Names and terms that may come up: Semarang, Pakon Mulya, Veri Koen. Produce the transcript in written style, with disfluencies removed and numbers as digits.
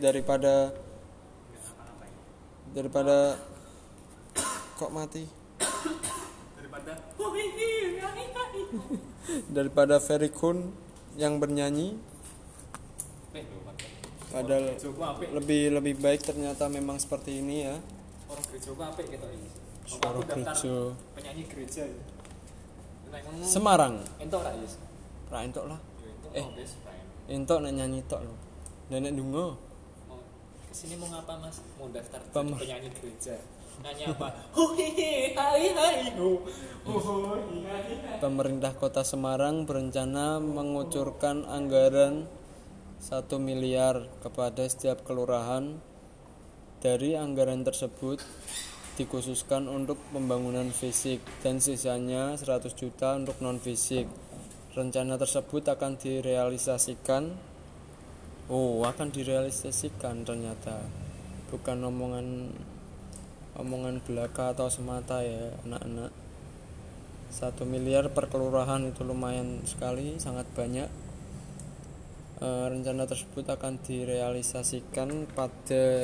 daripada kok mati daripada Veri Koen yang bernyanyi padahal lebih baik ternyata memang seperti ini ya. Orang gereja apa apik ketok iki. Suara gereja. Penyanyi gereja. Semarang. Entok ra Yus? Ra entok lah. Entok nek nyanyi tok lho. Nek ndonga. Kesini mau ngapa Mas? Mau daftar penyanyi gereja. Nyanyi apa? Pemerintah Kota Semarang berencana mengucurkan anggaran 1 miliar kepada setiap kelurahan. Dari anggaran tersebut dikhususkan untuk pembangunan fisik dan sisanya 100 juta untuk non-fisik. Rencana tersebut akan direalisasikan. Oh, akan direalisasikan ternyata. Bukan omongan belaka atau semata ya, anak-anak. 1 miliar per kelurahan itu lumayan sekali, sangat banyak. Rencana tersebut akan direalisasikan pada